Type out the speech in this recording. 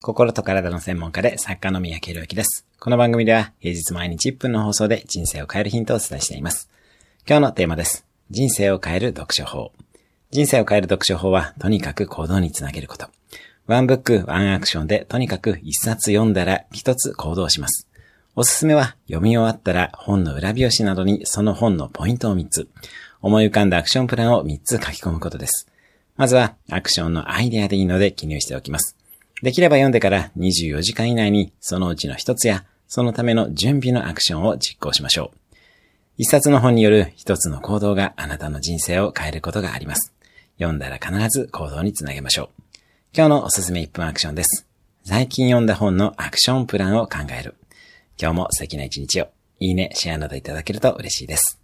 心と体の専門家で作家の宮城裕之です。この番組では平日毎日1分の放送で人生を変えるヒントをお伝えしています。今日のテーマです。人生を変える読書法。人生を変える読書法はとにかく行動につなげること。ワンブック、ワンアクションでとにかく一冊読んだら一つ行動します。おすすめは読み終わったら本の裏表紙などにその本のポイントを3つ、思い浮かんだアクションプランを3つ書き込むことです。まずはアクションのアイデアでいいので記入しておきます。できれば読んでから24時間以内にそのうちの一つやそのための準備のアクションを実行しましょう。一冊の本による一つの行動があなたの人生を変えることがあります。読んだら必ず行動につなげましょう。今日のおすすめ1分アクションです。最近読んだ本のアクションプランを考える。今日も素敵な一日を。いいね、シェアなどいただけると嬉しいです。